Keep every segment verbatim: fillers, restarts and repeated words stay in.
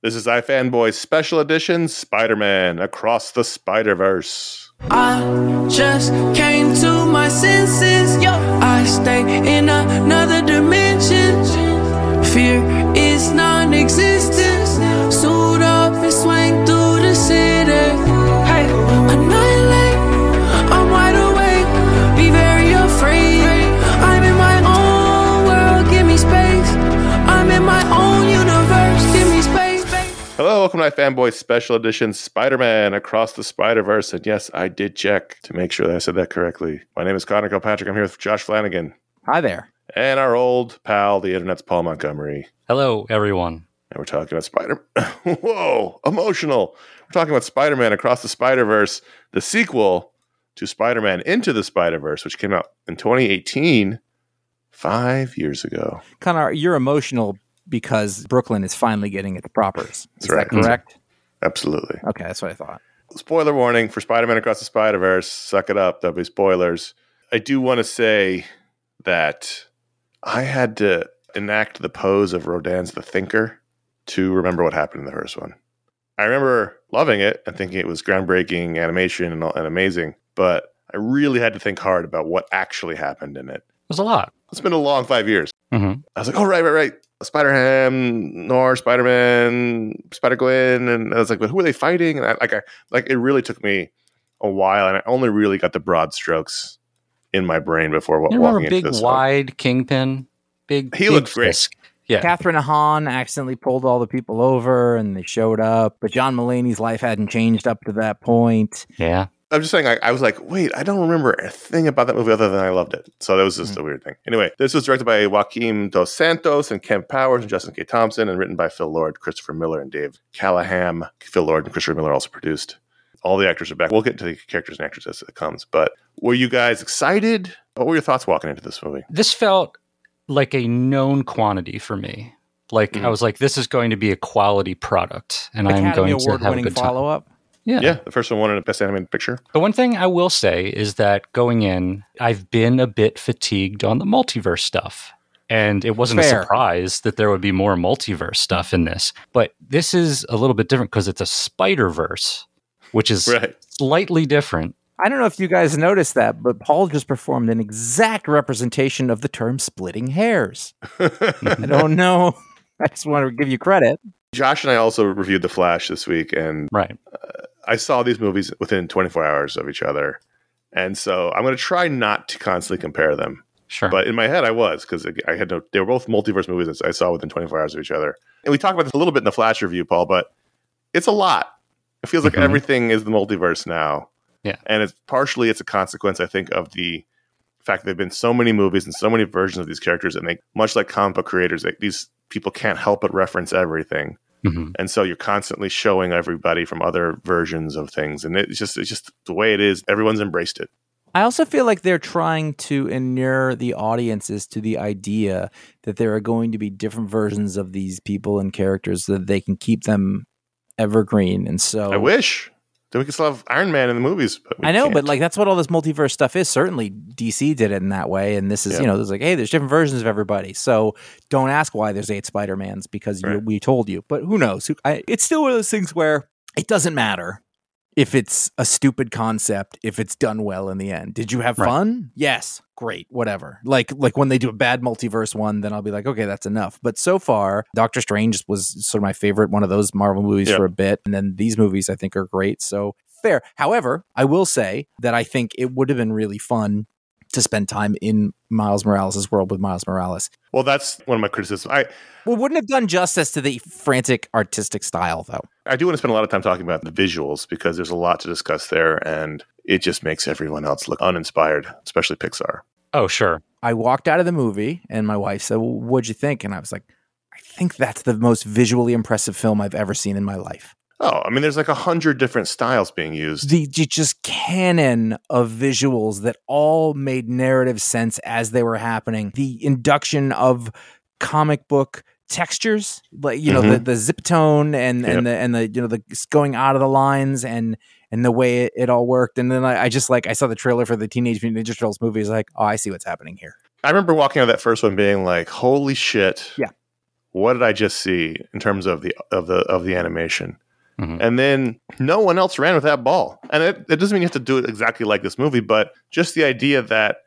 This is iFanboy's special edition, Spider-Man: Across the Spider-Verse. I just came to my senses, yo. I stay in another dimension. Fear is non-existent. Suit up and swing through the city. Hey, a night late, I'm wide awake. Be very afraid. I'm in my own world, give me space. I'm in my own universe, give me space. Hello, welcome to iFanboy Special Edition Spider-Man Across the Spider-Verse. And yes, I did check to make sure that I said that correctly. My name is Connor Kilpatrick. I'm here with Josh Flanagan. Hi there. And our old pal, the internet's Paul Montgomery. Hello, everyone. And we're talking about Spider... Whoa, emotional. We're talking about Spider-Man Across the Spider-Verse, the sequel to Spider-Man Into the Spider-Verse, which came out in twenty eighteen, five years ago. Connor, you're emotional because Brooklyn is finally getting its propers. Is that's right. That correct? Absolutely. Okay, that's what I thought. Spoiler warning for Spider-Man Across the Spider-Verse. Suck it up. There'll be spoilers. I do want to say that I had to enact the pose of Rodin's The Thinker to remember what happened in the first one. I remember loving it and thinking it was groundbreaking animation and, and amazing, but I really had to think hard about what actually happened in it. It was a lot. It's been a long five years. Mm-hmm. I was like, oh, right, right, right. Spider-Ham, Noir, Spider-Man, Spider-Gwen, and I was like, but who are they fighting? And I, like, I, like it really took me a while, and I only really got the broad strokes in my brain before walking into this. Remember, big, wide Kingpin, big. He looked great. Yeah, Catherine Hahn accidentally pulled all the people over, and they showed up. But John Mulaney's life hadn't changed up to that point. Yeah, I'm just saying. I, I was like, wait, I don't remember a thing about that movie other than I loved it. So that was just mm-hmm. a weird thing. Anyway, this was directed by Joaquim Dos Santos and Ken Powers and Justin K. Thompson, and written by Phil Lord, Christopher Miller, and Dave Callaham. Phil Lord and Christopher Miller also produced. All the actors are back. We'll get to the characters and actresses as it comes. But were you guys excited? What were your thoughts walking into this movie? This felt like a known quantity for me. Like mm-hmm. I was like, this is going to be a quality product, and I'm going to have a good follow-up. Time. Yeah. yeah, the first one won a Best Animated Picture. The one thing I will say is that going in, I've been a bit fatigued on the multiverse stuff. And it wasn't Fair. a surprise that there would be more multiverse stuff in this. But this is a little bit different because it's a Spider-Verse, which is right. slightly different. I don't know if you guys noticed that, but Paul just performed an exact representation of the term splitting hairs. I don't know. I just want to give you credit. Josh and I also reviewed The Flash this week. And right. Uh, I saw these movies within twenty-four hours of each other. And so I'm going to try not to constantly compare them. Sure. But in my head, I was, because I had no, they were both multiverse movies I saw within twenty-four hours of each other. And we talked about this a little bit in the Flash review, Paul, but it's a lot. It feels like mm-hmm. everything is the multiverse now. Yeah. And it's partially, it's a consequence, I think, of the fact that there have been so many movies and so many versions of these characters. And they, much like comic book creators, they, these people can't help but reference everything. Mm-hmm. And so you're constantly showing everybody from other versions of things. And it's just it's just the way it is. Everyone's embraced it. I also feel like they're trying to inure the audiences to the idea that there are going to be different versions of these people and characters so that they can keep them evergreen. And so I wish that we could still have Iron Man in the movies. But I know, can't. But like that's what all this multiverse stuff is. Certainly D C did it in that way. And this is, yeah. you know, there's like, hey, there's different versions of everybody. So don't ask why there's eight Spider-Mans because right. you, we told you. But who knows? I, it's still one of those things where it doesn't matter if it's a stupid concept, if it's done well in the end. Did you have right. fun? Yes. Great. Whatever. Like, like when they do a bad multiverse one, then I'll be like, okay, that's enough. But so far, Doctor Strange was sort of my favorite one of those Marvel movies yep. for a bit. And then these movies I think are great. So fair. However, I will say that I think it would have been really fun to spend time in Miles Morales' world with Miles Morales. Well, that's one of my criticisms. I well, wouldn't have done justice to the frantic artistic style, though. I do want to spend a lot of time talking about the visuals because there's a lot to discuss there, and it just makes everyone else look uninspired, especially Pixar. Oh, sure. I walked out of the movie, and my wife said, well, what'd you think? And I was like, I I think that's the most visually impressive film I've ever seen in my life. Oh, I mean, there's like a hundred different styles being used. The, the just canon of visuals that all made narrative sense as they were happening. The induction of comic book textures, like, you know, mm-hmm. the, the zip tone and, yep. and the, and the, you know, the going out of the lines and, and the way it, it all worked. And then I, I just like, I saw the trailer for the Teenage Mutant Ninja Turtles movies. Like, oh, I see what's happening here. I remember walking out of that first one being like, holy shit. Yeah. What did I just see in terms of the, of the, of the animation? Mm-hmm. And then no one else ran with that ball. And it, it doesn't mean you have to do it exactly like this movie, but just the idea that,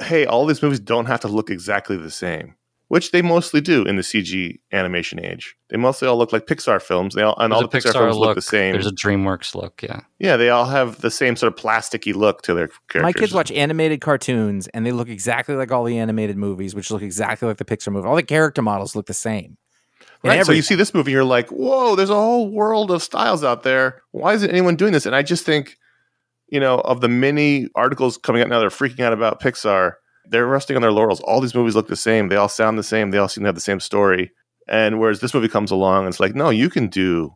hey, all these movies don't have to look exactly the same, which they mostly do in the C G animation age. They mostly all look like Pixar films. They all, and There's all the Pixar, Pixar films look, look the same. There's a DreamWorks look, yeah. Yeah, they all have the same sort of plasticky look to their characters. My kids watch animated cartoons, and they look exactly like all the animated movies, which look exactly like the Pixar movie. All the character models look the same. Right, so you see this movie, you're like, whoa, there's a whole world of styles out there. Why isn't anyone doing this? And I just think, you know, of the many articles coming out now that are freaking out about Pixar, they're resting on their laurels. All these movies look the same. They all sound the same. They all seem to have the same story. And whereas this movie comes along, and it's like, no, you can do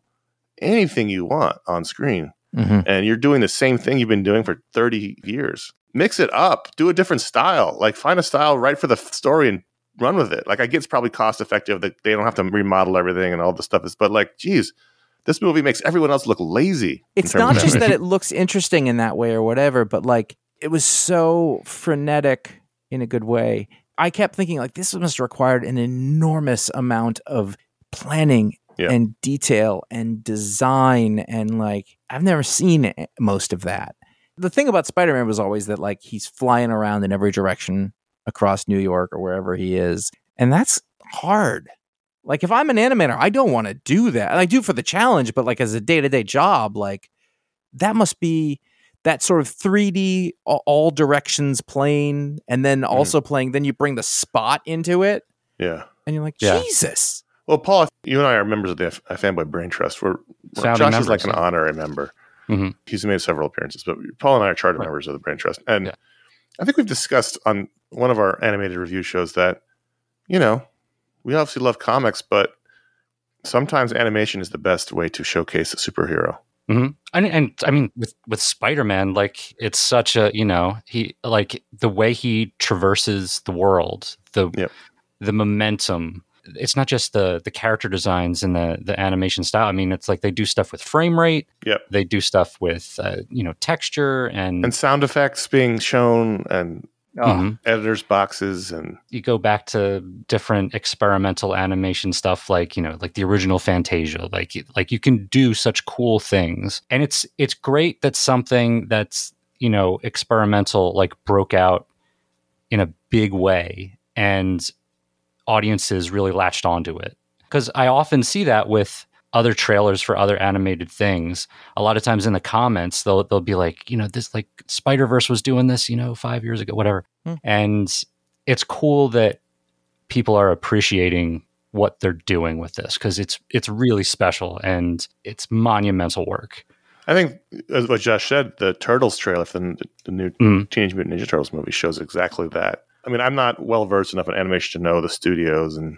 anything you want on screen. Mm-hmm. And you're doing the same thing you've been doing for thirty years. Mix it up. Do a different style. Like, find a style right for the story and run with it. Like, I get it's probably cost effective that they don't have to remodel everything and all this stuff is, but like, geez, this movie makes everyone else look lazy. It's not just that it looks interesting in that way or whatever, but like, it was so frenetic in a good way. I kept thinking, like, this must have required an enormous amount of planning yeah. and detail and design. And like, I've never seen most of that. The thing about Spider-Man was always that like, he's flying around in every direction across New York or wherever he is. And that's hard. Like, if I'm an animator, I don't want to do that. And I do for the challenge, but like as a day-to-day job, like that must be that sort of three D all directions plane. And then also mm-hmm. playing, then you bring the spot into it. Yeah. And you're like, yeah. Jesus. Well, Paul, you and I are members of the iFanboy Brain Trust. We're, we're Josh members, is like an yeah. honorary member. Mm-hmm. He's made several appearances, but Paul and I are charter right. members of the Brain Trust. And yeah. I think we've discussed on one of our animated review shows that, you know, we obviously love comics, but sometimes animation is the best way to showcase a superhero. Mm-hmm. And, and I mean, with, with Spider-Man, like, it's such a, you know, he, like, the way he traverses the world, the yep. the momentum. It's not just the the character designs and the the animation style. I mean, it's like they do stuff with frame rate. Yep. They do stuff with, uh, you know, texture and... And sound effects being shown and oh, mm-hmm. editor's boxes. And you go back to different experimental animation stuff like, you know, like the original Fantasia. Like, like you can do such cool things. And it's it's great that something that's, you know, experimental, like, broke out in a big way. And audiences really latched onto it, because I often see that with other trailers for other animated things. A lot of times in the comments, they'll they'll be like, you know, this, like, Spider-Verse was doing this, you know, five years ago, whatever. Hmm. And it's cool that people are appreciating what they're doing with this, because it's it's really special and it's monumental work. I think, as what Josh said, the Turtles trailer for the, the new mm. Teenage Mutant Ninja Turtles movie shows exactly that. I mean, I'm not well-versed enough in animation to know the studios, and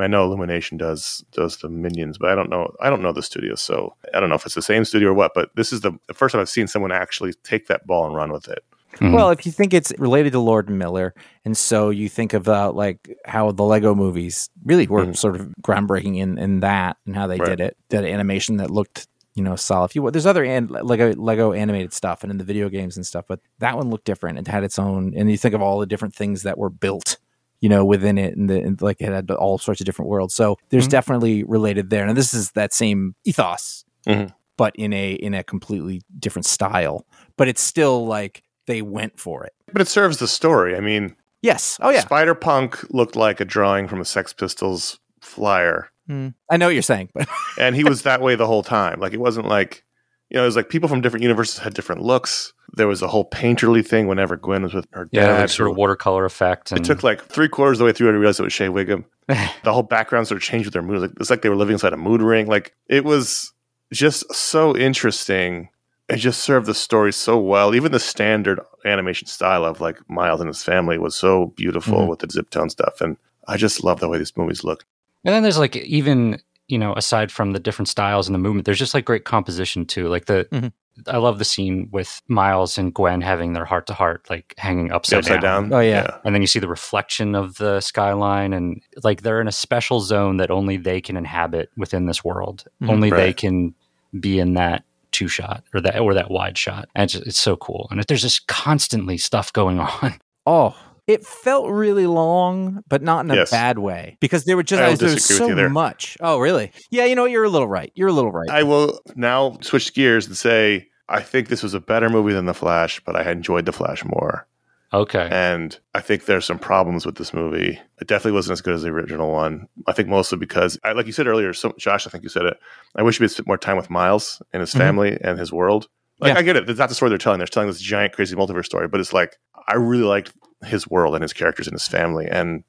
I know Illumination does does the Minions, but I don't know I don't know the studios, so I don't know if it's the same studio or what, but this is the first time I've seen someone actually take that ball and run with it. Mm-hmm. Well, if you think it's related to Lord and Miller, and so you think about, like, how the Lego movies really were mm-hmm. sort of groundbreaking in, in that, and how they right. did it, that animation that looked, you know, solid. If you want, there's other and Lego Lego animated stuff and in the video games and stuff, but that one looked different. It had its own, and you think of all the different things that were built, you know, within it, and, the, and like it had all sorts of different worlds. So there's mm-hmm. definitely related there. Now this is that same ethos, mm-hmm. but in a in a completely different style. But it's still like they went for it. But it serves the story. I mean, yes. Oh yeah. Spider-Punk looked like a drawing from a Sex Pistols flyer. Mm, I know what you're saying, but and he was that way the whole time. Like, it wasn't like, you know, it was like people from different universes had different looks. There was a whole painterly thing whenever Gwen was with her yeah, dad. Yeah, like sort of watercolor effect. And... It took like three quarters of the way through to realize it was Shea Wiggum. The whole background sort of changed with their mood. Like, it's like they were living inside a mood ring. Like, it was just so interesting. It just served the story so well. Even the standard animation style of like Miles and his family was so beautiful mm-hmm. with the zip tone stuff. And I just love the way these movies look. And then there's like, even, you know, aside from the different styles and the movement, there's just like great composition too. Like the, mm-hmm. I love the scene with Miles and Gwen having their heart to heart, like hanging upside, upside down. down. Oh yeah. yeah. And then you see the reflection of the skyline, and like they're in a special zone that only they can inhabit within this world. Mm-hmm. Only right. they can be in that two shot or that, or that wide shot. And it's, it's so cool. And there's just constantly stuff going on. Oh, it felt really long, but not in a yes. bad way, because there were just I there was so much. Oh, really? Yeah, you know, you're a little right. You're a little right. I will now switch gears and say I think this was a better movie than The Flash, but I enjoyed The Flash more. Okay. And I think there's some problems with this movie. It definitely wasn't as good as the original one. I think mostly because, I, like you said earlier, so, Josh, I think you said it, I wish we had spent more time with Miles and his mm-hmm. family and his world. Like, yeah. I get it. It's not the story they're telling. They're telling this giant, crazy multiverse story, but it's like, I really liked his world and his characters and his family, and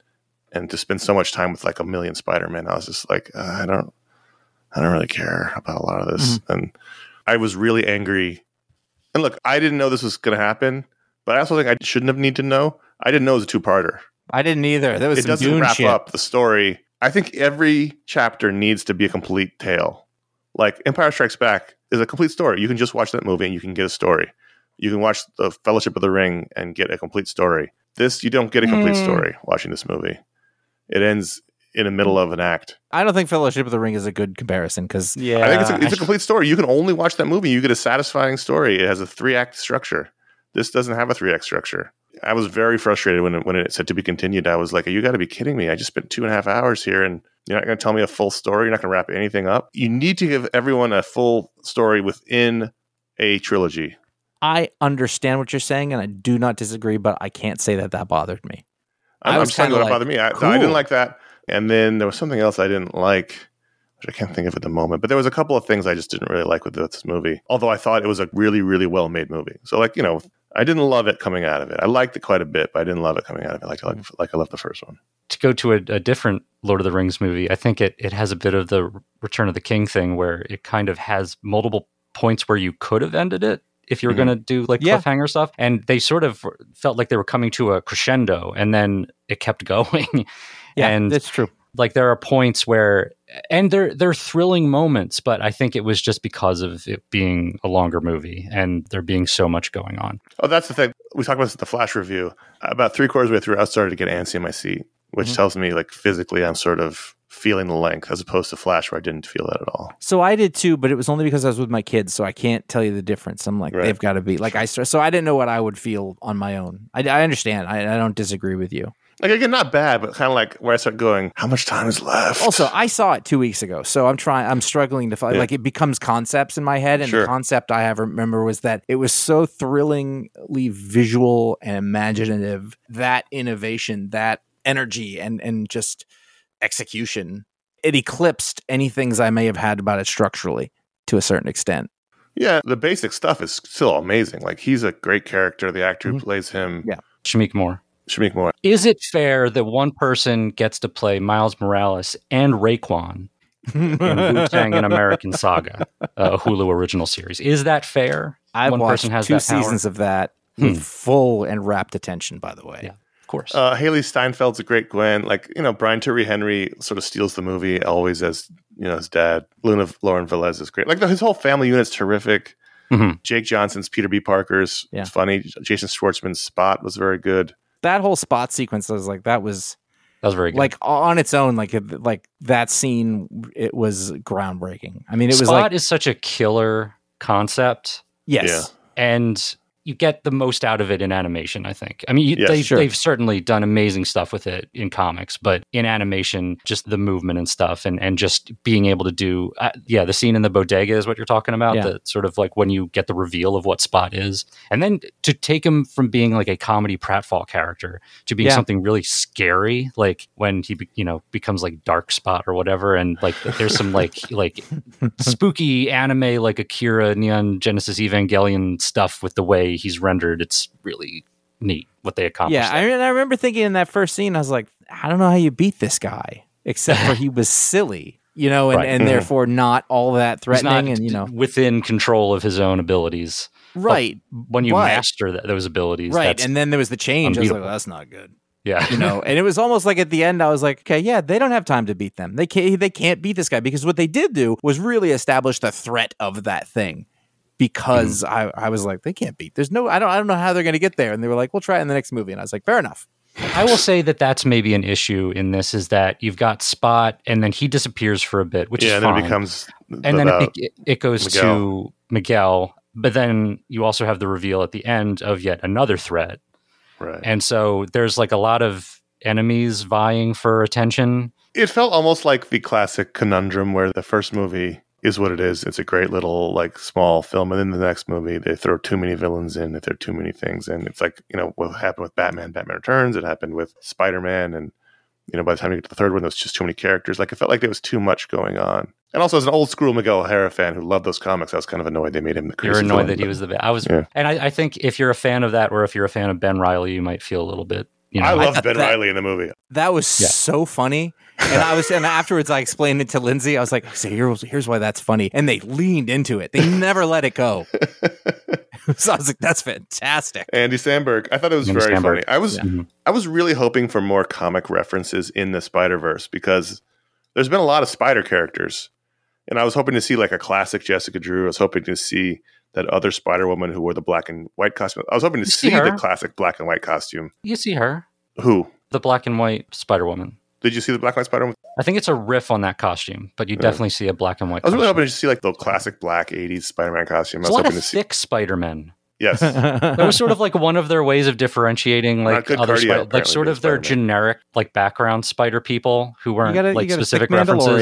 and to spend so much time with like a million Spider-Man, I was just like, uh, I don't, I don't really care about a lot of this. Mm-hmm. And I was really angry. And look, I didn't know this was going to happen, but I also think I shouldn't have needed to know. I didn't know it was a two-parter. I didn't either. There was it some doesn't wrap shit. up the story. I think every chapter needs to be a complete tale. Like Empire Strikes Back is a complete story. You can just watch that movie and you can get a story. You can watch The Fellowship of the Ring and get a complete story. This, you don't get a complete mm. story watching this movie. It ends in the middle of an act. I don't think Fellowship of the Ring is a good comparison, because yeah, I think it's a, it's a complete story. You can only watch that movie. You get a satisfying story. It has a three-act structure. This doesn't have a three-act structure. I was very frustrated when it, when it said to be continued. I was like, you got to be kidding me. I just spent two and a half hours here, and you're not going to tell me a full story. You're not going to wrap anything up. You need to give everyone a full story within a trilogy. I understand what you're saying, and I do not disagree, but I can't say that that bothered me. I'm, I was I'm saying what like, bothered me. I, cool. I didn't like that. And then there was something else I didn't like, which I can't think of at the moment. But there was a couple of things I just didn't really like with this movie, although I thought it was a really, really well-made movie. So, like, you know, I didn't love it coming out of it. I liked it quite a bit, but I didn't love it coming out of it like, like, like I loved the first one. To go to a, a different Lord of the Rings movie, I think it, it has a bit of the Return of the King thing, where it kind of has multiple points where you could have ended it, if you're mm-hmm. going to do like yeah. cliffhanger stuff. And they sort of felt like they were coming to a crescendo, and then it kept going. Yeah, and that's true. Like there are points where, and they're, they're thrilling moments, but I think it was just because of it being a longer movie and there being so much going on. Oh, that's the thing. We talked about this at the Flash review. About three quarters of the way through, I started to get antsy in my seat, which mm-hmm. tells me like physically I'm sort of feeling the length, as opposed to Flash, where I didn't feel that at all. So I did too, but it was only because I was with my kids, so I can't tell you the difference. I'm like, right. they've got to be like, I so I didn't know what I would feel on my own. I, I understand. I, I don't disagree with you. Like again, not bad, but kind of like where I start going, how much time is left? Also, I saw it two weeks ago, so I'm trying. I'm struggling to find. Yeah. Like it becomes concepts in my head, and sure. the concept I have remember was that it was so thrillingly visual and imaginative, that innovation, that energy, and and just execution, it eclipsed any things I may have had about it structurally to a certain extent. Yeah, the basic stuff is still amazing. Like he's a great character. The actor mm-hmm. who plays him, yeah, Shameik Moore. Shameik Moore. Is it fair that one person gets to play Miles Morales and Raekwon in Wu-Tang and American Saga, a Hulu original series? Is that fair? I've one watched person has two that seasons power? Of that hmm. with full and rapt attention. By the way, yeah. course. Uh, Haley Steinfeld's a great Gwen. Like, you know, Brian Tyree Henry sort of steals the movie always as, you know, his dad. Luna Lauren Velez is great. Like, the, his whole family unit's terrific. Mm-hmm. Jake Johnson's Peter B. Parker's yeah. funny. Jason Schwartzman's Spot was very good. That whole Spot sequence, I was like, that was... That was very good. Like, on its own, like, like that scene, it was groundbreaking. I mean, it Spot was like... Spot is such a killer concept. Yes. Yeah. And... you get the most out of it in animation, I think. I mean, you, yes, they, sure. they've certainly done amazing stuff with it in comics, but in animation, just the movement and stuff and, and just being able to do, uh, yeah, the scene in the bodega is what you're talking about. Yeah. The sort of like when you get the reveal of what Spot is. And then to take him from being like a comedy pratfall character to being yeah. something really scary, like when he, be, you know, becomes like Dark Spot or whatever. And like, there's some like, like spooky anime, like Akira, Neon Genesis Evangelion stuff with the way he's rendered. It's really neat what they accomplished. Yeah, I, I remember thinking in that first scene, I was like, I don't know how you beat this guy, except for he was silly, you know, and, right. and mm-hmm. therefore not all that threatening, he's not and you know within control of his own abilities. Right. But when you but, master that, those abilities, right, that's and then there was the change. Unbeatable. I was like, well, that's not good. Yeah. You know, and it was almost like at the end, I was like, okay, yeah, they don't have time to beat them. They can't, they can't beat this guy, because what they did do was really establish the threat of that thing. Because mm. I, I was like, they can't beat. There's no, I don't, I don't know how they're going to get there. And they were like, we'll try it in the next movie. And I was like, fair enough. I will say that that's maybe an issue in this, is that you've got Spot, and then he disappears for a bit, which yeah, is fine. Yeah, then it becomes and then it, be- it goes Miguel. to Miguel. But then you also have the reveal at the end of yet another threat. Right. And so there's like a lot of enemies vying for attention. It felt almost like the classic conundrum where the first movie is what it is. It's a great little like small film. And then the next movie, they throw too many villains in, they throw too many things. And it's like, you know, what happened with Batman, Batman Returns. It happened with Spider-Man. And, you know, by the time you get to the third one, there's just too many characters. Like, it felt like there was too much going on. And also, as an old school Miguel O'Hara fan who loved those comics, I was kind of annoyed they made him the crazy. You're annoyed villain, that he was the best. I was, yeah. And I, I think if you're a fan of that, or if you're a fan of Ben Reilly, you might feel a little bit. You know, I loved I, Ben that, Reilly in the movie. That was yeah. so funny. And I was, and afterwards I explained it to Lindsay. I was like, "See, here's here's why that's funny." And they leaned into it. They never let it go. So I was like, "That's fantastic." Andy Samberg. I thought it was Andy very Samberg. funny. I was, yeah. I was really hoping for more comic references in the Spider-Verse, because there's been a lot of Spider characters, and I was hoping to see like a classic Jessica Drew. I was hoping to see that other Spider-Woman who wore the black and white costume. I was hoping to you see, see the classic black and white costume. You see her. Who? The black and white Spider-Woman. Did you see the black and white Spider-Woman? I think it's a riff on that costume, but you yeah. definitely see a black and white I was really costume. hoping to see like the classic black eighties Spider-Man costume. There's I was a lot hoping of to thick see... Spider-Man. Yes. That was sort of like one of their ways of differentiating like other Spider- like sort of their Spider-Man. generic like background spider people who weren't you gotta, like you specific references. You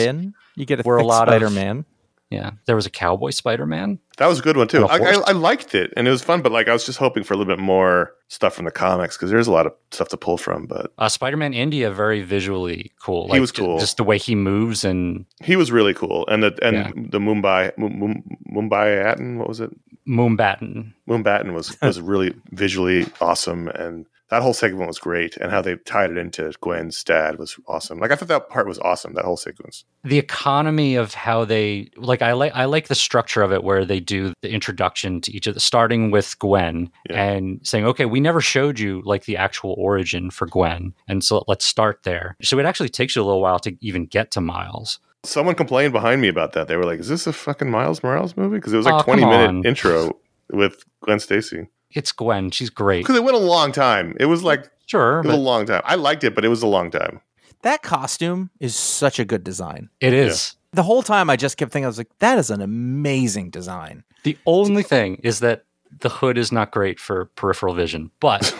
get a thick Spider-Man. Of, Yeah, there was a cowboy Spider-Man. That was a good one, too. I, I, I liked it, and it was fun, but like I was just hoping for a little bit more stuff from the comics, because there's a lot of stuff to pull from. But uh, Spider-Man India, very visually cool. Like, he was cool. J- just the way he moves. and He was really cool. And the and yeah. the Mumbai, M- M- Mumbai-atan, what was it? Moombatan. Moombatan was, was really visually awesome, and that whole segment was great, and how they tied it into Gwen's dad was awesome. Like, I thought that part was awesome, that whole sequence. The economy of how they, like, I like I like the structure of it, where they do the introduction to each of the, starting with Gwen yeah. and saying, okay, we never showed you, like, the actual origin for Gwen, and so let's start there. So it actually takes you a little while to even get to Miles. Someone complained behind me about that. They were like, is this a fucking Miles Morales movie? Because it was like a oh, twenty-minute intro with Gwen Stacy. It's Gwen. She's great. Because it went a long time. It was like sure, it was a long time. I liked it, but it was a long time. That costume is such a good design. It is. Yeah. The whole time I just kept thinking, I was like, that is an amazing design. The only thing is that the hood is not great for peripheral vision, but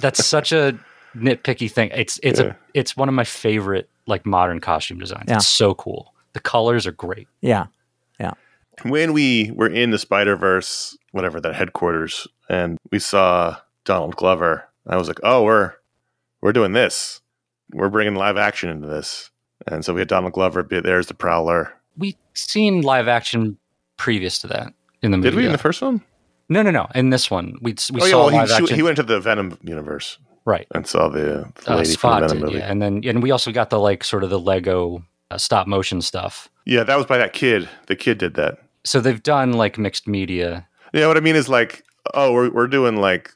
that's such a nitpicky thing. It's it's yeah. a it's one of my favorite like modern costume designs. Yeah. It's so cool. The colors are great. Yeah. Yeah. When we were in the Spider-Verse, whatever, that headquarters, and we saw Donald Glover, I was like, oh, we're we're doing this. We're bringing live action into this. And so we had Donald Glover. There's the Prowler. We'd seen live action previous to that in the movie. Did we yeah. in the first one? No, no, no. In this one. We'd, we oh, saw yeah, well, live he, action. He went to the Venom universe. Right. And saw the, uh, the uh, lady from the Venom movie. Yeah. And, then, and we also got the like sort of the Lego uh, stop motion stuff. Yeah, that was by that kid. The kid did that. So they've done like mixed media. Yeah, what I mean is like, oh, we're we're doing like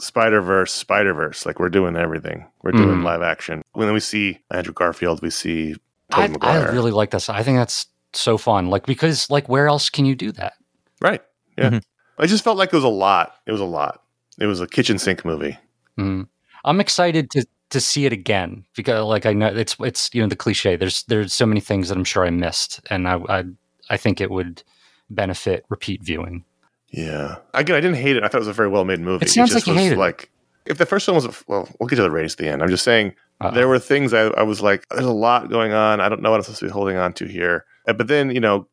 Spider-Verse, Spider-Verse. Like we're doing everything. We're doing mm. live action. When we see Andrew Garfield, we see Tobey McGuire. I really like this. I think that's so fun. Like because like where else can you do that? Right. Yeah. Mm-hmm. I just felt like it was a lot. It was a lot. It was a kitchen sink movie. Mm. I'm excited to to see it again because like I know it's it's you know the cliche. There's there's so many things that I'm sure I missed, and I I, I think it would benefit repeat viewing. Yeah. Again, I didn't hate it. I thought it was a very well-made movie. It sounds it just like you hated like, it. If the first one was... A, well, we'll get to the ratings at the end. I'm just saying Uh-oh. there were things I, I was like, there's a lot going on. I don't know what I'm supposed to be holding on to here. But then, you know,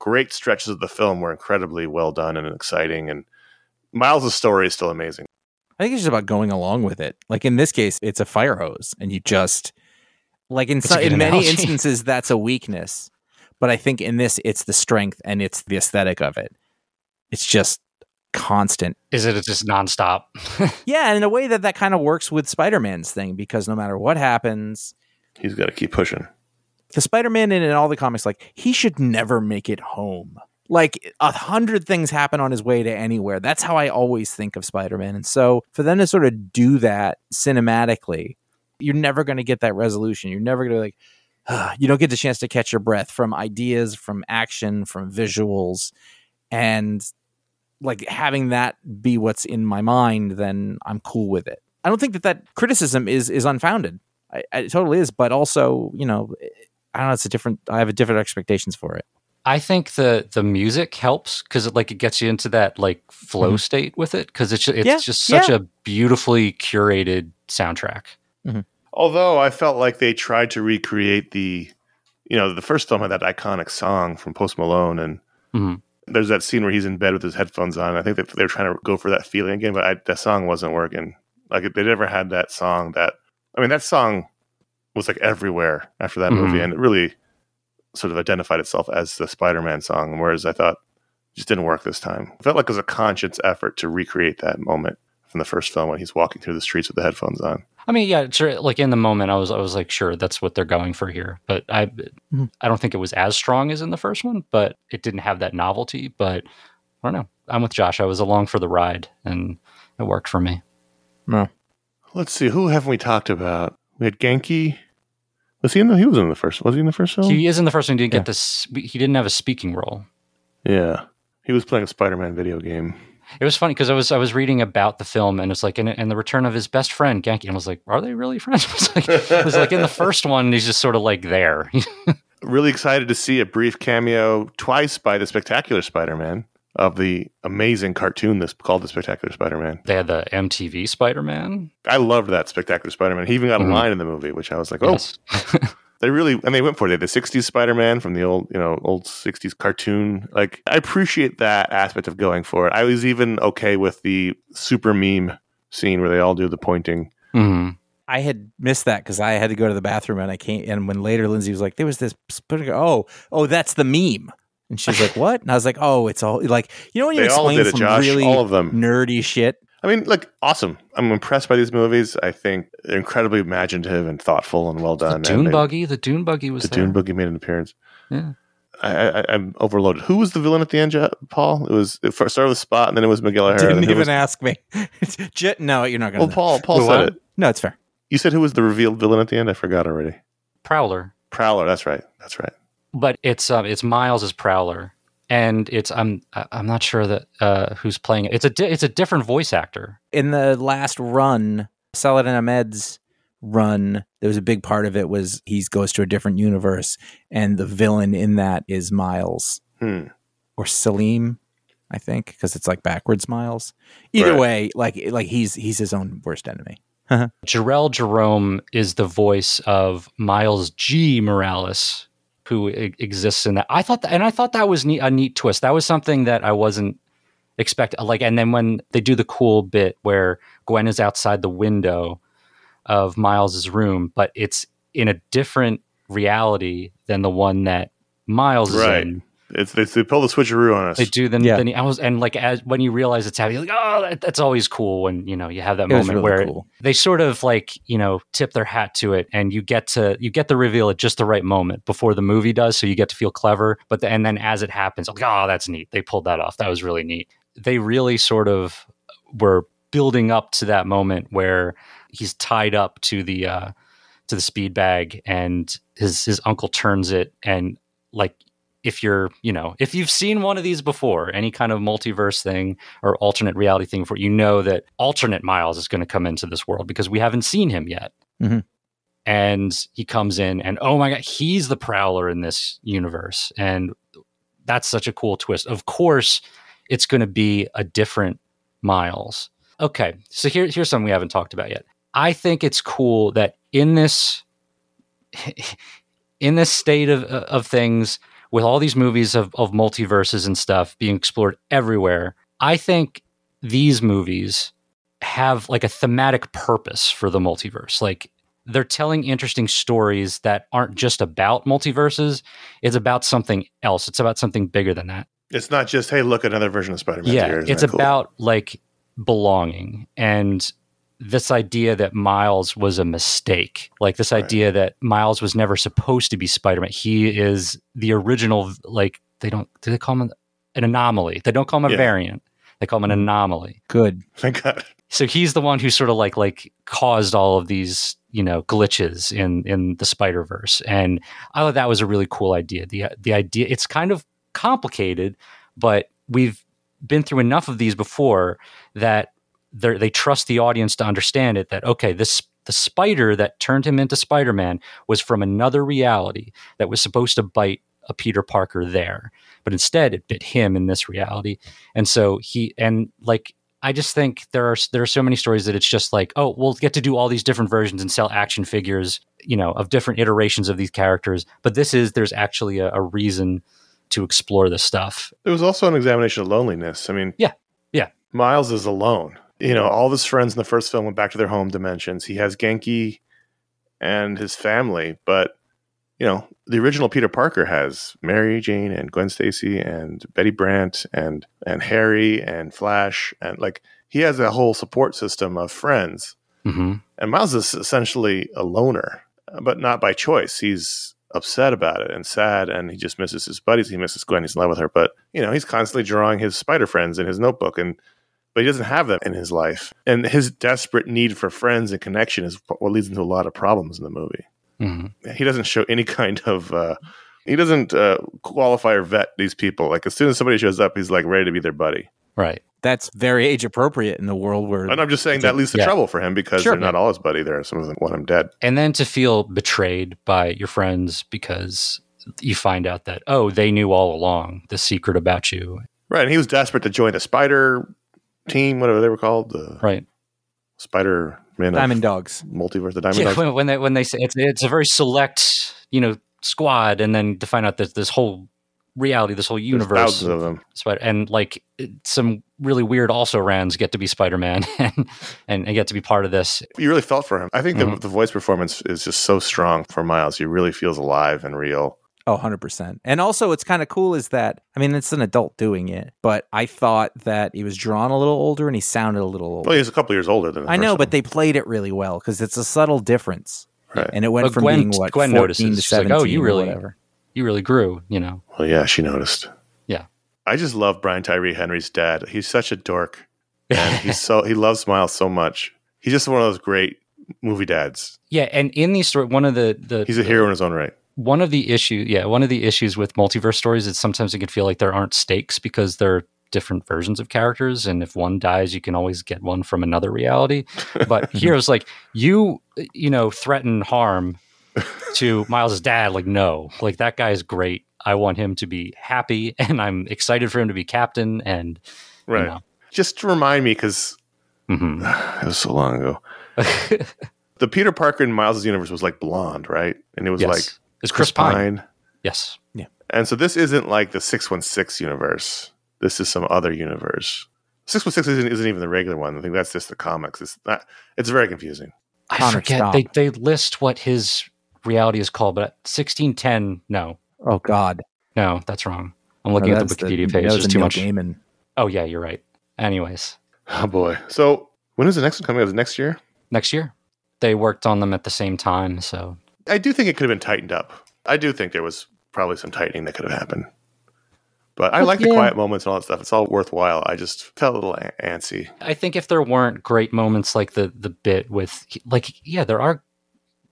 great stretches of the film were incredibly well done and exciting. And Miles' story is still amazing. I think it's just about going along with it. Like in this case, it's a fire hose. And you just... Like in, so, in many instances, that's a weakness. But I think in this, it's the strength and it's the aesthetic of it. It's just constant. Is it just nonstop? Yeah, and in a way that that kind of works with Spider-Man's thing, because no matter what happens... He's got to keep pushing. The Spider-Man in, in all the comics, like, he should never make it home. like a hundred things happen on his way to anywhere. That's how I always think of Spider-Man. And so for them to sort of do that cinematically, you're never going to get that resolution. You're never going to like, uh, you don't get the chance to catch your breath from ideas, from action, from visuals. And like having that be what's in my mind, then I'm cool with it. I don't think that that criticism is, is unfounded. I, it totally is. But also, you know, I don't know. It's a different, I have a different expectations for it. I think the, the music helps because it like it gets you into that like flow mm-hmm. state with it because it's it's yeah, just such yeah. a beautifully curated soundtrack. Mm-hmm. Although I felt like they tried to recreate the, you know, the first film had that iconic song from Post Malone, and mm-hmm. there's that scene where he's in bed with his headphones on. I think that they were trying to go for that feeling again, but I, that song wasn't working. Like they never had that song. That I mean, that song was like everywhere after that mm-hmm. movie, and it really sort of identified itself as the Spider-Man song, whereas I thought it just didn't work this time. It felt like it was a conscious effort to recreate that moment from the first film when he's walking through the streets with the headphones on. I mean, yeah, sure. Like in the moment, I was, I was like, sure, that's what they're going for here. But I, mm-hmm. I don't think it was as strong as in the first one, but it didn't have that novelty. But I don't know. I'm with Josh. I was along for the ride, and it worked for me. No. Let's see. Who haven't we talked about? We had Genki. Was he in the? He was in the first. Was he in the first film? He is in the first one. He didn't yeah. get this. He didn't have a speaking role. Yeah, he was playing a Spider-Man video game. It was funny because I was I was reading about the film, and it's like and, and the return of his best friend Genki, and I was like, are they really friends? I was like, it was like in the first one, he's just sort of like there. Really excited to see a brief cameo twice by the Spectacular Spider-Man of the amazing cartoon that's called The Spectacular Spider-Man. They had the M T V Spider-Man. I loved that Spectacular Spider-Man. He even got a mm-hmm. line in the movie, which I was like, oh, yes. They really, and they went for it. They had the sixties Spider-Man from the old, you know, old sixties cartoon. Like, I appreciate that aspect of going for it. I was even okay with the super meme scene where they all do the pointing. Mm-hmm. I had missed that because I had to go to the bathroom, and I came, and when later Lindsay was like, there was this, oh, oh, that's the meme. And she's like, what? And I was like, oh, it's all like, you know, when you they explain it, some Josh, really all of them. nerdy shit. I mean, like, awesome. I'm impressed by these movies. I think they're incredibly imaginative and thoughtful and well done. The Dune and Buggy. They, the Dune Buggy was the there. The Dune Buggy made an appearance. Yeah. I, I, I'm overloaded. Who was the villain at the end, Paul? It was it first started with Spot, and then it was Miguel O'Hara. Didn't even was, ask me. J- no, you're not going to Well, know. Paul, Paul said what? it. No, it's fair. You said who was the revealed villain at the end? I forgot already. Prowler. Prowler. That's right. That's right. But it's um, it's Miles as Prowler, and it's I'm I'm not sure that uh, who's playing it. It's a di- it's a different voice actor. In the last run, Saladin Ahmed's run, there was a big part of it was he goes to a different universe, and the villain in that is Miles hmm. or Salim, I think, because it's like backwards Miles. Either right. way, like like he's he's his own worst enemy. Jerel Jerome is the voice of Miles G Morales, who exists in that. I thought that, and I thought that was neat, a neat twist. That was something that I wasn't expecting. Like, and then when they do the cool bit where Gwen is outside the window of Miles's room, but it's in a different reality than the one that Miles right. is in. It's, it's, they pull the switcheroo on us. They do. Then, yeah. then I was, and like, as when you realize it's happening, you're like, oh, that, that's always cool when, you know, you have that it moment really where cool. they sort of like, you know, tip their hat to it, and you get to, you get the reveal at just the right moment before the movie does. So you get to feel clever, but the, and then as it happens, like, oh, that's neat. They pulled that off. That was really neat. They really sort of were building up to that moment where he's tied up to the, uh, to the speed bag, and his, his uncle turns it, and like, if you're, you know, if you've seen one of these before, any kind of multiverse thing or alternate reality thing, for you know that alternate Miles is going to come into this world because we haven't seen him yet. Mm-hmm. And he comes in, and oh my God, he's the Prowler in this universe. And that's such a cool twist. Of course, it's going to be a different Miles. Okay, so here, here's something we haven't talked about yet. I think it's cool that in this, in this state of of things, with all these movies of, of multiverses and stuff being explored everywhere, I think these movies have like a thematic purpose for the multiverse. Like, they're telling interesting stories that aren't just about multiverses. It's about something else. It's about something bigger than that. It's not just, hey, look, another version of Spider-Man. Yeah, here. It's cool? About like belonging, and this idea that Miles was a mistake, like this right. idea that Miles was never supposed to be Spider-Man. He is the original, like, they don't, do they call him an anomaly. They don't call him a yeah. variant. They call him an anomaly. Good. Thank God. So he's the one who sort of like like caused all of these, you know, glitches in in the Spider-Verse. And I thought that was a really cool idea. The the idea, it's kind of complicated, but we've been through enough of these before that they trust the audience to understand it, that, okay, this the spider that turned him into Spider-Man was from another reality that was supposed to bite a Peter Parker there. But instead, it bit him in this reality. And so he, and like, I just think there are there are so many stories that it's just like, oh, we'll get to do all these different versions and sell action figures, you know, of different iterations of these characters. But this is, there's actually a, a reason to explore this stuff. It was also an examination of loneliness. I mean, yeah, yeah. Miles is alone. You know, all of his friends in the first film went back to their home dimensions. He has Genki and his family, but, you know, the original Peter Parker has Mary Jane and Gwen Stacy and Betty Brant and and Harry and Flash. And, like, he has a whole support system of friends. Mm-hmm. And Miles is essentially a loner, but not by choice. He's upset about it and sad, and he just misses his buddies. He misses Gwen. He's in love with her. But, you know, he's constantly drawing his spider friends in his notebook, and but he doesn't have them in his life. And his desperate need for friends and connection is what leads into a lot of problems in the movie. Mm-hmm. He doesn't show any kind of, uh, he doesn't uh, qualify or vet these people. Like, as soon as somebody shows up, he's like ready to be their buddy. Right. That's very age appropriate in the world where. And I'm just saying that leads to yeah. trouble for him, because sure, they're not all his buddy. There are some of them want him dead. And then to feel betrayed by your friends because you find out that, oh, they knew all along the secret about you. Right. And he was desperate to join the spider team, whatever they were called, the right Spider-Man, Diamond Dogs, multiverse, the Diamond yeah, Dogs. When, when they when they say it's it's a very select, you know, squad, and then to find out that this whole reality, this whole universe, there's thousands of them, Spider- and like some really weird also-rans get to be Spider-Man and, and and get to be part of this. You really felt for him. I think mm-hmm. the the voice performance is just so strong for Miles. He really feels alive and real. Oh, one hundred percent. And also, what's kind of cool is that, I mean, it's an adult doing it, but I thought that he was drawn a little older and he sounded a little older. Well, he's a couple years older than the I know, person. But they played it really well because it's a subtle difference. Right. And it went but from Gwen, being, what, Gwen fourteen notices. to She's seventeen like, oh, you really, or whatever. You really grew, you know. Well, yeah, she noticed. Yeah. I just love Brian Tyree Henry's dad. He's such a dork. And he's so he loves Miles so much. He's just one of those great movie dads. Yeah, and in the story, one of the... the he's a hero the, in his own right. One of the issues, yeah, one of the issues with multiverse stories is sometimes it can feel like there aren't stakes because there are different versions of characters, and if one dies, you can always get one from another reality. But here it's like you, you know, threaten harm to Miles' dad. Like, no, like that guy is great. I want him to be happy, and I'm excited for him to be captain. And right, you know. Just to remind me, because mm-hmm. it was so long ago. The Peter Parker in Miles' universe was like blonde, right? And it was yes. like. Is Chris, Chris Pine. Pine. Yes. Yeah. And so this isn't like the six one six universe. This is some other universe. six one six isn't, isn't even the regular one. I think that's just the comics. It's not, it's very confusing. I Comic forget. They, they list what his reality is called, but sixteen ten, no. Oh, God. No, that's wrong. I'm looking no, at the Wikipedia the, page. There's too much. Gaiman. Oh, yeah, you're right. Anyways. Oh, boy. So when is the next one coming? Is it next year? Next year. They worked on them at the same time, so... I do think it could have been tightened up. I do think there was probably some tightening that could have happened. But I like yeah. the quiet moments and all that stuff. It's all worthwhile. I just felt a little a- antsy. I think if there weren't great moments like the the bit with, like, yeah, there are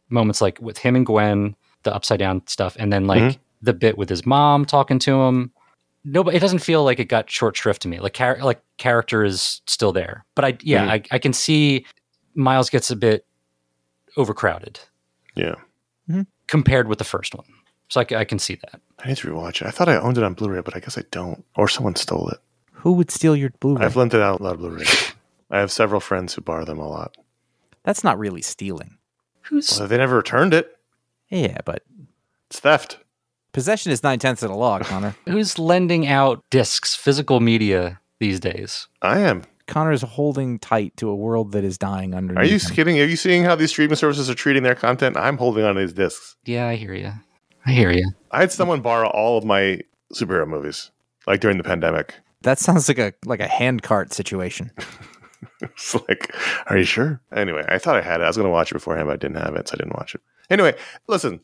moments like with him and Gwen, the upside down stuff, and then like mm-hmm. the bit with his mom talking to him. No, but it doesn't feel like it got short shrift to me. Like, char- like character is still there. But I, yeah, mm-hmm. I, I can see Miles gets a bit overcrowded. Yeah. Mm-hmm. Compared with the first one. So I, I can see that. I need to rewatch it. I thought I owned it on Blu-ray, but I guess I don't. Or someone stole it. Who would steal your Blu-ray? I've lent it out a lot of Blu-rays. I have several friends who borrow them a lot. That's not really stealing. Who's? Well, they never returned it. Yeah, but... It's theft. Possession is nine-tenths of the law, Connor. Who's lending out discs, physical media, these days? I am. Connor is holding tight to a world that is dying underneath. Are you him. kidding? Are you seeing how these streaming services are treating their content? I'm holding on to these discs. Yeah, I hear you. I hear you. I had someone borrow all of my superhero movies, like during the pandemic. That sounds like a like a handcart situation. It's like, are you sure? Anyway, I thought I had it. I was going to watch it beforehand, but I didn't have it, so I didn't watch it. Anyway, listen,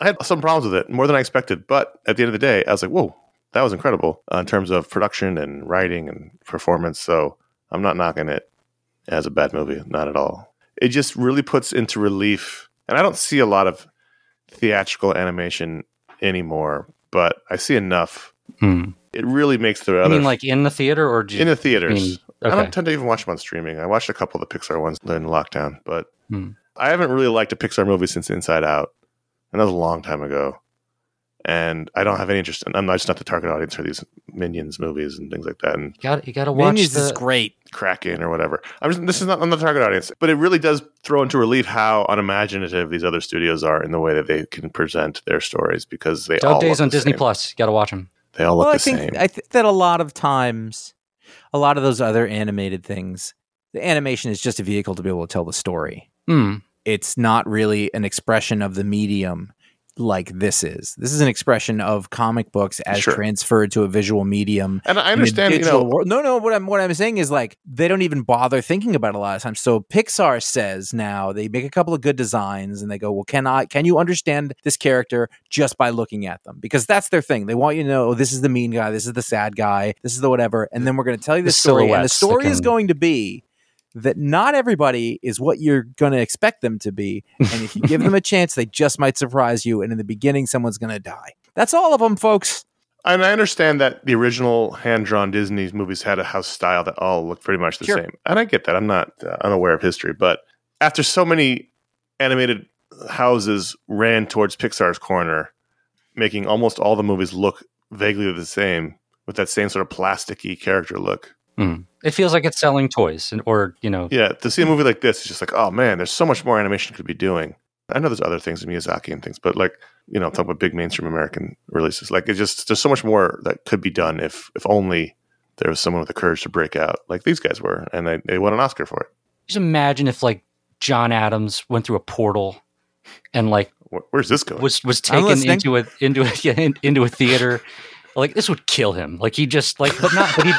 I had some problems with it, more than I expected. But at the end of the day, I was like, whoa, that was incredible uh, in terms of production and writing and performance. So I'm not knocking it as a bad movie. Not at all. It just really puts into relief. And I don't see a lot of theatrical animation anymore, but I see enough. Mm. It really makes the other. I mean, like in the theater or just, in the theaters. I, mean, okay. I don't tend to even watch them on streaming. I watched a couple of the Pixar ones during lockdown, but mm. I haven't really liked a Pixar movie since Inside Out, and that was a long time ago. And I don't have any interest. And I'm not, just not the target audience for these Minions movies and things like that. And you got you got to watch Minions the, is great, Kraken or whatever. I'm just, this is not on the target audience, but it really does throw into relief how unimaginative these other studios are in the way that they can present their stories, because they Dog all Days on Disney same. Plus. You got to watch them. They all look well, the I think, same. I think that a lot of times, a lot of those other animated things, the animation is just a vehicle to be able to tell the story. Mm. It's not really an expression of the medium like this is. This is an expression of comic books as sure. transferred to a visual medium. And I understand, you know. World. No, no, what I'm what I'm saying is, like, they don't even bother thinking about it a lot of times. So Pixar says now, they make a couple of good designs and they go, well, can I, can you understand this character just by looking at them? Because that's their thing. They want you to know, oh, this is the mean guy, this is the sad guy, this is the whatever, and then we're going to tell you the, the story. And the story can... is going to be that not everybody is what you're going to expect them to be. And if you give them a chance, they just might surprise you. And in the beginning, someone's going to die. That's all of them, folks. And I understand that the original hand-drawn Disney movies had a house style that all looked pretty much the sure. same. And I get that. I'm not uh, unaware of history. But after so many animated houses ran towards Pixar's corner, making almost all the movies look vaguely the same with that same sort of plasticky character look. Mm. It feels like it's selling toys, and, or, you know. Yeah, to see a movie like this, it's just like, oh, man, there's so much more animation could be doing. I know there's other things in Miyazaki and things, but, like, you know, I'm talking about big mainstream American releases. Like, it's just, there's so much more that could be done if if only there was someone with the courage to break out, like these guys were, and they, they won an Oscar for it. Just imagine if, like, John Adams went through a portal and, like, Where, where's this going? Was was taken into a into a yeah, into a theater. Like, this would kill him. Like, he just, like, but not, but he.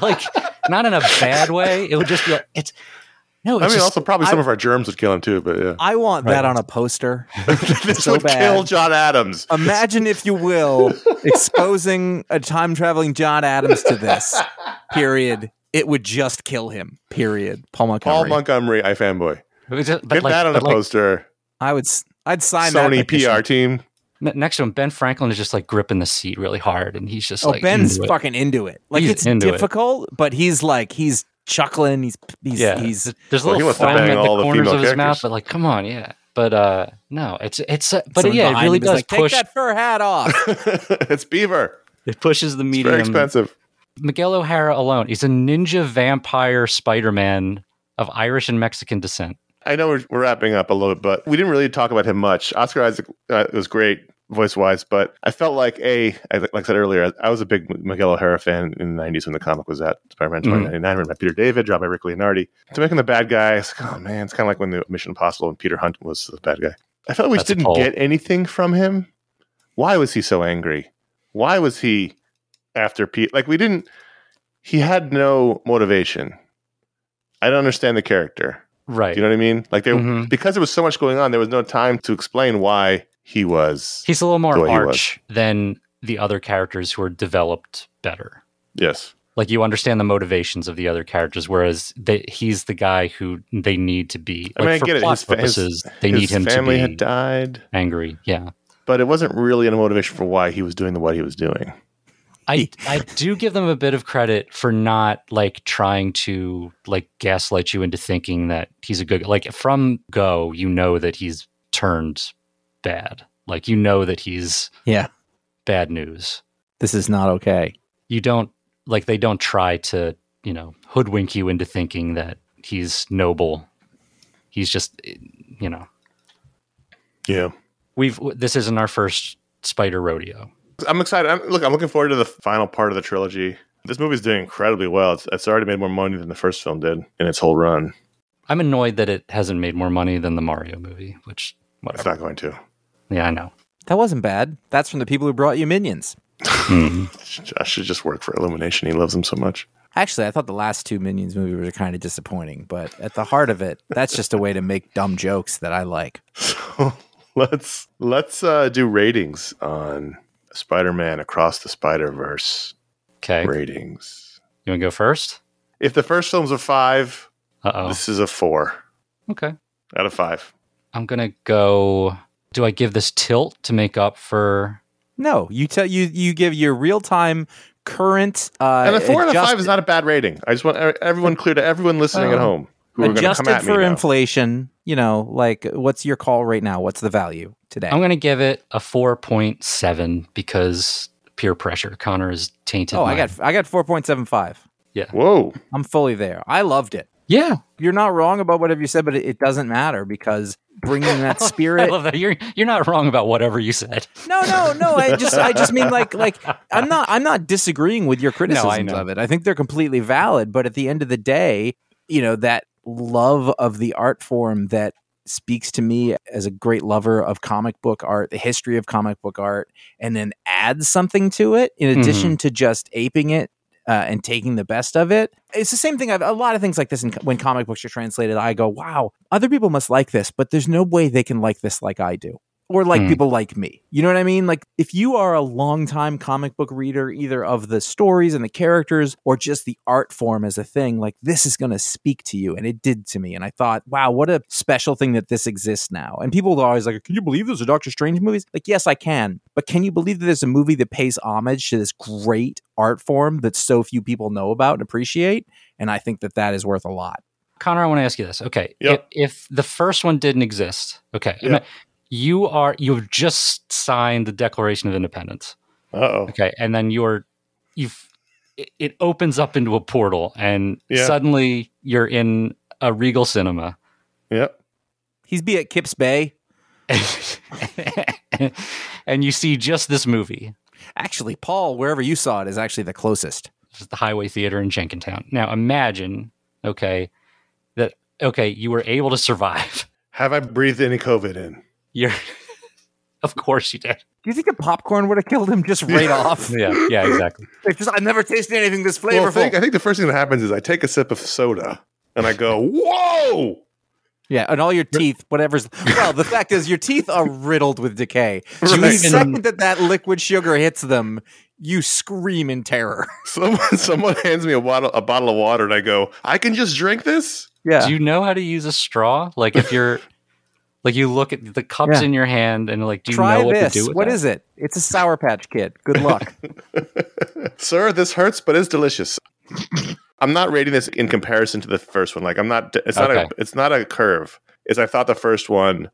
Like, not in a bad way. It would just be like, it's no. It's I mean, just, also probably some I, of our germs would kill him too. But yeah, I want right. that on a poster. This so would bad. Kill John Adams. Imagine, if you will, exposing a time traveling John Adams to this. Period. It would just kill him. Period. Paul Montgomery. Paul Montgomery, iFanboy. Get like, that on a poster. Like, I would. I'd sign Sony that. Sony P R team. Next to him, Ben Franklin is just, like, gripping the seat really hard, and he's just oh, like, Ben's into fucking into it. Like, he's it's into difficult, it. But he's like, he's chuckling. He's he's yeah. he's there's well, a little foam at the corners the of his characters. Mouth, but, like, come on, yeah. But uh, no, it's it's uh, but Someone yeah, it really does like, push. Take that fur hat off. It's beaver. It pushes the medium. It's very expensive. Miguel O'Hara alone, he's a ninja vampire Spider-Man of Irish and Mexican descent. I know we're, we're wrapping up a little bit, but we didn't really talk about him much. Oscar Isaac uh, was great. Voice-wise, but I felt like, a, like I said earlier, I was a big Miguel O'Hara fan in the nineties when the comic was out, Spider-Man twenty ninety-nine, written by Peter David, drawn by Rick Leonardi. To make him the bad guy, it's like, oh man, it's kind of like when the Mission Impossible and Peter Hunt was the bad guy. I felt like we That's just didn't get anything from him. Why was he so angry? Why was he after Pete? Like, we didn't, he had no motivation. I don't understand the character. Right. Do you know what I mean? Like, there, mm-hmm. because there was so much going on, there was no time to explain why. He was. He's a little more arch than the other characters who are developed better. Yes. Like, you understand the motivations of the other characters, whereas they, he's the guy who they need to be. Like, I mean, I for get it. His, purposes, his, they his need him to be family had died. Angry, yeah. But it wasn't really a motivation for why he was doing the what he was doing. I I do give them a bit of credit for not, like, trying to, like, gaslight you into thinking that he's a good guy. Like, from go, you know that he's turned bad. Like, you know that he's yeah bad news. This is not okay. You don't, like, they don't try to, you know, hoodwink you into thinking that he's noble. He's just, you know. Yeah. We've, this isn't our first Spider rodeo. I'm excited. I'm, look, I'm looking forward to the final part of the trilogy. This movie's doing incredibly well. It's, it's already made more money than the first film did in its whole run. I'm annoyed that it hasn't made more money than the Mario movie, which, whatever. It's not going to. Yeah, I know. That wasn't bad. That's from the people who brought you Minions. Mm-hmm. Josh should just work for Illumination. He loves them so much. Actually, I thought the last two Minions movies were kind of disappointing, but at the heart of it, that's just a way to make dumb jokes that I like. So let's let's uh, do ratings on Spider-Man Across the Spider-Verse okay. ratings. You want to go first? If the first film's a five, Uh-oh. this is a four. Okay. Out of five. I'm going to go... Do I give this tilt to make up for... No, you tell you you give your real-time current... Uh, and a four adjust- and a five is not a bad rating. I just want everyone clear to everyone listening um, at home. Who adjusted are come at for me inflation, you know, like what's your call right now? What's the value today? I'm going to give it a four point seven because peer pressure. Connor is tainted. Oh, mine. I got I got four point seven five. Yeah. Whoa. I'm fully there. I loved it. Yeah. You're not wrong about whatever you said, but it, it doesn't matter because bringing that spirit. I love that. You're you're not wrong about whatever you said. No, no, no. I just I just mean like like I'm not I'm not disagreeing with your criticisms no, of it. I think they're completely valid, but at the end of the day, you know, that love of the art form that speaks to me as a great lover of comic book art, the history of comic book art, and then adds something to it in addition mm-hmm. to just aping it. Uh, and taking the best of it. It's the same thing. I've, a lot of things like this in, when comic books are translated, I go, wow, other people must like this, but there's no way they can like this like I do or like mm. people like me. You know what I mean? Like if you are a longtime comic book reader, either of the stories and the characters or just the art form as a thing, like this is going to speak to you. And it did to me. And I thought, wow, what a special thing that this exists now. And people are always like, can you believe there's a Doctor Strange movies? Like, yes, I can. But can you believe that there's a movie that pays homage to this great art form that so few people know about and appreciate? And I think that that is worth a lot. Connor, I want to ask you this. Okay. Yep. If, if the first one didn't exist, okay. Yep. You are, you've just signed the Declaration of Independence. Uh-oh. Okay. And then you're, you've, it, it opens up into a portal and yeah. suddenly you're in a Regal cinema. Yep. He's be at Kips Bay. And you see just this movie. Actually, Paul, wherever you saw it is actually the closest. It's the Highway Theater in Jenkintown. Now imagine, okay, that, okay, you were able to survive. Have I breathed any COVID in? You're, of course you did. Do you think a popcorn would have killed him just right yeah. off? Yeah, yeah, exactly. It's just, I've never tasted anything this flavorful. Well, I, think, I think the first thing that happens is I take a sip of soda and I go, whoa! Yeah, and all your teeth, whatever's... Well, the fact is your teeth are riddled with decay. Right. The second that that liquid sugar hits them, you scream in terror. Someone, someone hands me a bottle, a bottle of water and I go, I can just drink this? Yeah. Do you know how to use a straw? Like if you're... Like you look at the cups yeah. in your hand and like, do you Try know what this. to do with What that? is it? It's a Sour Patch Kid. Good luck. Sir, this hurts, but it's delicious. I'm not rating this in comparison to the first one. Like I'm not, it's not, okay. a, it's not a curve. It's I thought the first one,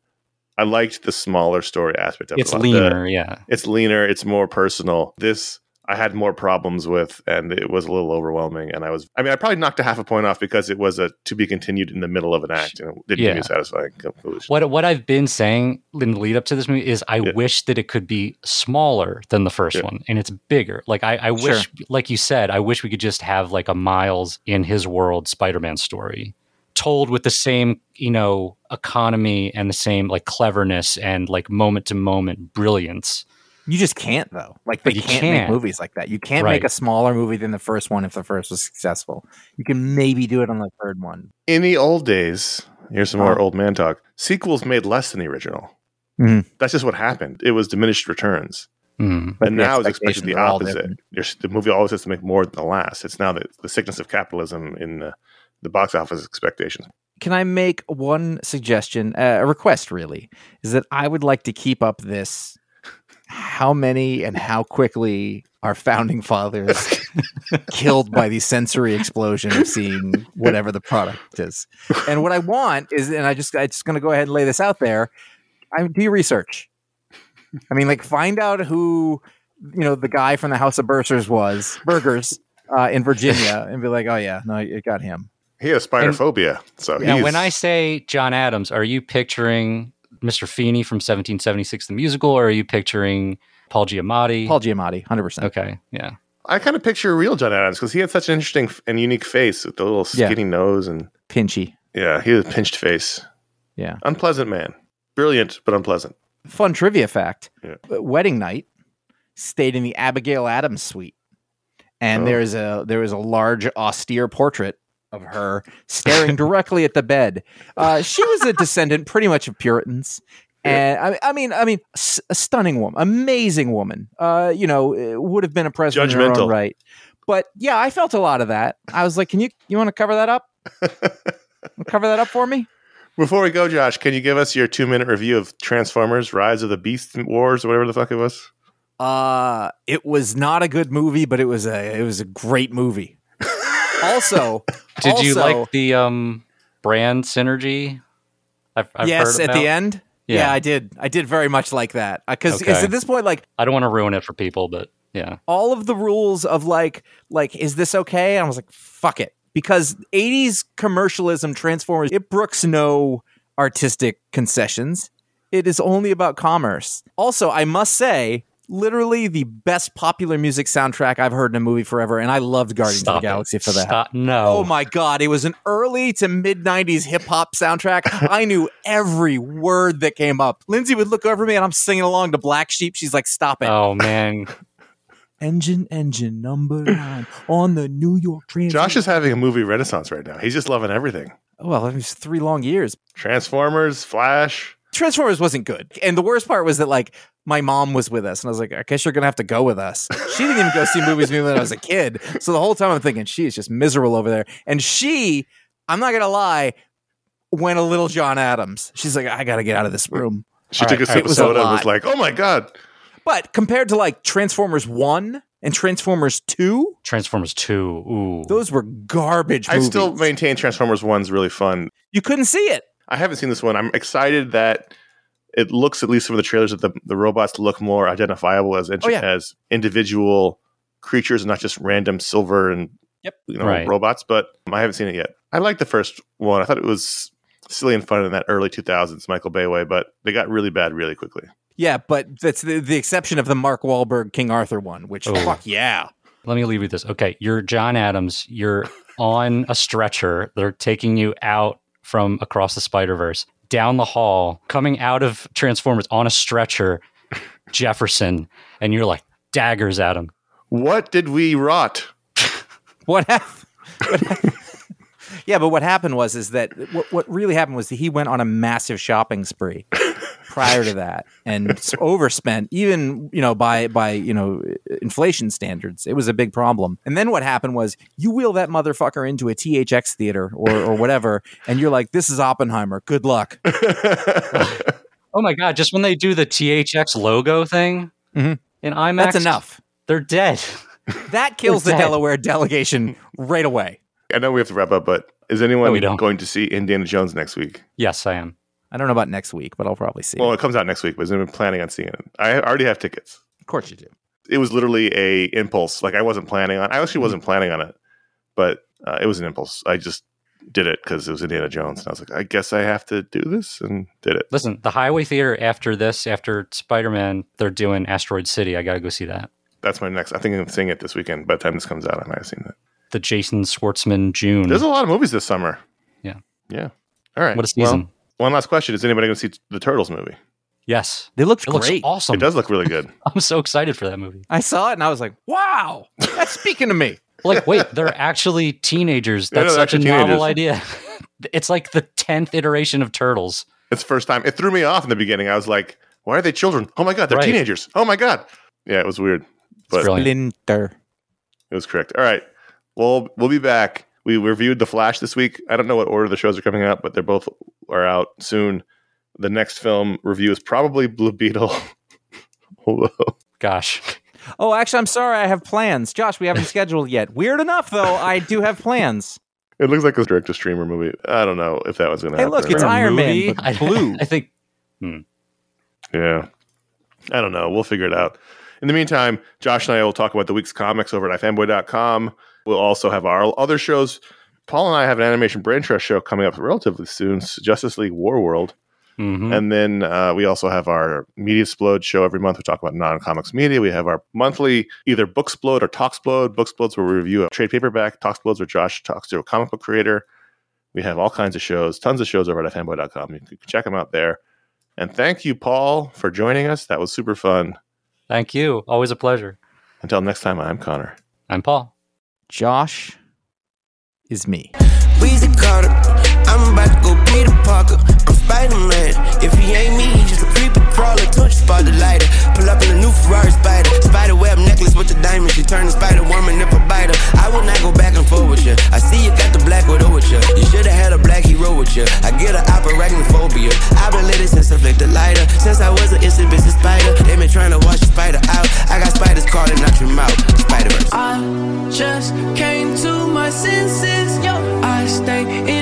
I liked the smaller story aspect of it. It's leaner. The, yeah. It's leaner. It's more personal. This I had more problems with and it was a little overwhelming. And I was, I mean, I probably knocked a half a point off because it was a to be continued in the middle of an act. And it didn't yeah. give me a satisfying conclusion. What, what I've been saying in the lead up to this movie is I yeah. wish that it could be smaller than the first yeah. one and it's bigger. Like I, I wish, sure. like you said, I wish we could just have like a Miles in his world Spider-Man story told with the same, you know, economy and the same like cleverness and like moment to moment brilliance. You just can't, though. Like, they you can't can. make movies like that. You can't right. make a smaller movie than the first one if the first was successful. You can maybe do it on the third one. In the old days, here's some oh. more old man talk, sequels made less than the original. Mm. That's just what happened. It was diminished returns. Mm. And now it's expected the opposite. The movie always has to make more than the last. It's now the, the sickness of capitalism in the, the box office expectations. Can I make one suggestion, uh, a request, really, is that I would like to keep up this... How many and how quickly our founding fathers killed by the sensory explosion of seeing whatever the product is. And what I want is, and I just, I'm just going to go ahead and lay this out there. I do your research. I mean, like find out who, you know, the guy from the House of Burgers was burgers uh, in Virginia and be like, oh yeah, no, it got him. He has spider phobia. So now when I say John Adams, are you picturing Mister Feeney from seventeen seventy-six, the musical, or are you picturing Paul Giamatti? Paul Giamatti, one hundred percent. Okay, yeah. I kind of picture real John Adams because he had such an interesting f- and unique face with the little skinny yeah. nose and... Pinchy. Yeah, he had a pinched face. Yeah. Unpleasant man. Brilliant, but unpleasant. Fun trivia fact. Yeah. Wedding night stayed in the Abigail Adams suite. And oh. there is a there is a large, austere portrait of her staring directly at the bed. Uh, she was a descendant pretty much of Puritans. Yeah. And I, I mean, I mean, a stunning woman, amazing woman. Uh, you know, would have been impressive in her own right. But yeah, I felt a lot of that. I was like, can you you want to cover that up? Cover that up for me? Before we go, Josh, can you give us your two minute review of Transformers: Rise of the Beasts Wars, or whatever the fuck it was? Uh, it was not a good movie, but it was a it was a great movie. Also, did also, you like the um, brand synergy? I've, I've yes, heard about. At the end. Yeah. yeah, I did. I did very much like that because okay. at this point, like, I don't want to ruin it for people, but yeah, all of the rules of like, like, is this okay? And I was like, fuck it, because eighties commercialism, Transformers, it brooks no artistic concessions. It is only about commerce. Also, I must say, literally the best popular music soundtrack I've heard in a movie forever, and I loved Guardians Stop of the it. Galaxy for that. Stop. No. Oh my god, it was an early to mid nineties hip-hop soundtrack. I knew every word that came up. Lindsay would look over me and I'm singing along to Black Sheep. She's like, stop it. Oh man. Engine, engine, number nine on the New York Transit. Josh is having a movie renaissance right now. He's just loving everything. Well, it was three long years. Transformers, Flash... Transformers wasn't good. And the worst part was that, like, my mom was with us. And I was like, I guess you're going to have to go with us. She didn't even go see movies with me when I was a kid. So the whole time I'm thinking, she is just miserable over there. And she, I'm not going to lie, went a little John Adams. She's like, I got to get out of this room. She all took right, a sip of soda and was like, oh, my God. But compared to, like, Transformers one and Transformers two. Transformers two. Ooh. Those were garbage movies. I still maintain Transformers one's really fun. You couldn't see it. I haven't seen this one. I'm excited that it looks, at least from the trailers, that the, the robots look more identifiable as oh, yeah. as individual creatures, and not just random silver and yep. you know right. robots. But um, I haven't seen it yet. I liked the first one. I thought it was silly and fun in that early two thousands Michael Bay way, but they got really bad really quickly. Yeah, but that's the, the exception of the Mark Wahlberg King Arthur one, which oh. fuck yeah. Let me leave you with this. Okay, you're John Adams. You're on a stretcher. They're taking you out from Across the Spider-Verse, down the hall, coming out of Transformers on a stretcher, Jefferson, and you're like, daggers at him. What did we rot? What happened? Ha- yeah, but what happened was, is that what, what really happened was that he went on a massive shopping spree prior to that and overspent, even, you know, by, by, you know, inflation standards. It was a big problem. And then what happened was you wheel that motherfucker into a T H X theater or, or whatever. And you're like, this is Oppenheimer. Good luck. Oh my God. Just when they do the T H X logo thing mm-hmm. in IMAX. That's enough. They're dead. That kills the Delaware delegation right away. I know we have to wrap up, but is anyone no, going to see Indiana Jones next week? Yes, I am. I don't know about next week, but I'll probably see it. Well, it comes out next week, but I've been planning on seeing it. I already have tickets. Of course you do. It was literally a impulse. Like, I wasn't planning on I actually wasn't planning on it, but uh, it was an impulse. I just did it because it was Indiana Jones. And I was like, I guess I have to do this, and did it. Listen, the Highway Theater after this, after Spider-Man, they're doing Asteroid City. I got to go see that. That's my next. I think I'm seeing it this weekend. By the time this comes out, I might have seen that. The Jason Schwartzman June. There's a lot of movies this summer. Yeah. Yeah. All right. What a season. Well, one last question. Is anybody going to see the Turtles movie? Yes. They look great. Looks awesome. It does look really good. I'm so excited for that movie. I saw it and I was like, wow, that's speaking to me. Like, wait, they're actually teenagers. That's yeah, no, such a teenagers. Novel idea. It's like the tenth iteration of Turtles. It's the first time. It threw me off in the beginning. I was like, why are they children? Oh my God, they're right. teenagers. Oh my God. Yeah, it was weird. But Splinter. It was correct. All right. Well, we'll be back. We reviewed The Flash this week. I don't know what order the shows are coming out, but they're both are out soon. The next film review is probably Blue Beetle. Hello. Gosh. Oh, actually, I'm sorry. I have plans. Josh, we haven't scheduled yet. Weird enough, though, I do have plans. It looks like a direct-to-streamer movie. I don't know if that was going to hey, happen. Hey, look, it's Iron Man. But blue. I think. Hmm. Yeah. I don't know. We'll figure it out. In the meantime, Josh and I will talk about the week's comics over at i fanboy dot com. We'll also have our other shows. Paul and I have an animation brain trust show coming up relatively soon, Justice League War World. Mm-hmm. And then uh, we also have our Media Explode show every month. We talk about non-comics media. We have our monthly either Booksplode or Talksplode. Booksplode's where we review a trade paperback. Talksplode's where Josh talks to a comic book creator. We have all kinds of shows, tons of shows over at i fanboy dot com. You can check them out there. And thank you, Paul, for joining us. That was super fun. Thank you. Always a pleasure. Until next time, I'm Connor. I'm Paul. Josh is me. I'm about to go Peter Parker, I'm Spider-Man. If he ain't me, he just a creepy crawler. Touch spot the lighter, pull up in a new Ferrari Spider. Spider web necklace with the diamonds, she turn the Spider Woman if I bite her. I will not go back and forth with you. I see you got the black widow with you. You should've had a black hero with you. I get an arachnophobia. I've been lit since I flicked the lighter. Since I was an instant business spider, they been trying to wash the spider out. I got spiders calling out your mouth, Spider-Verse. I just came to my senses, yo. I stay in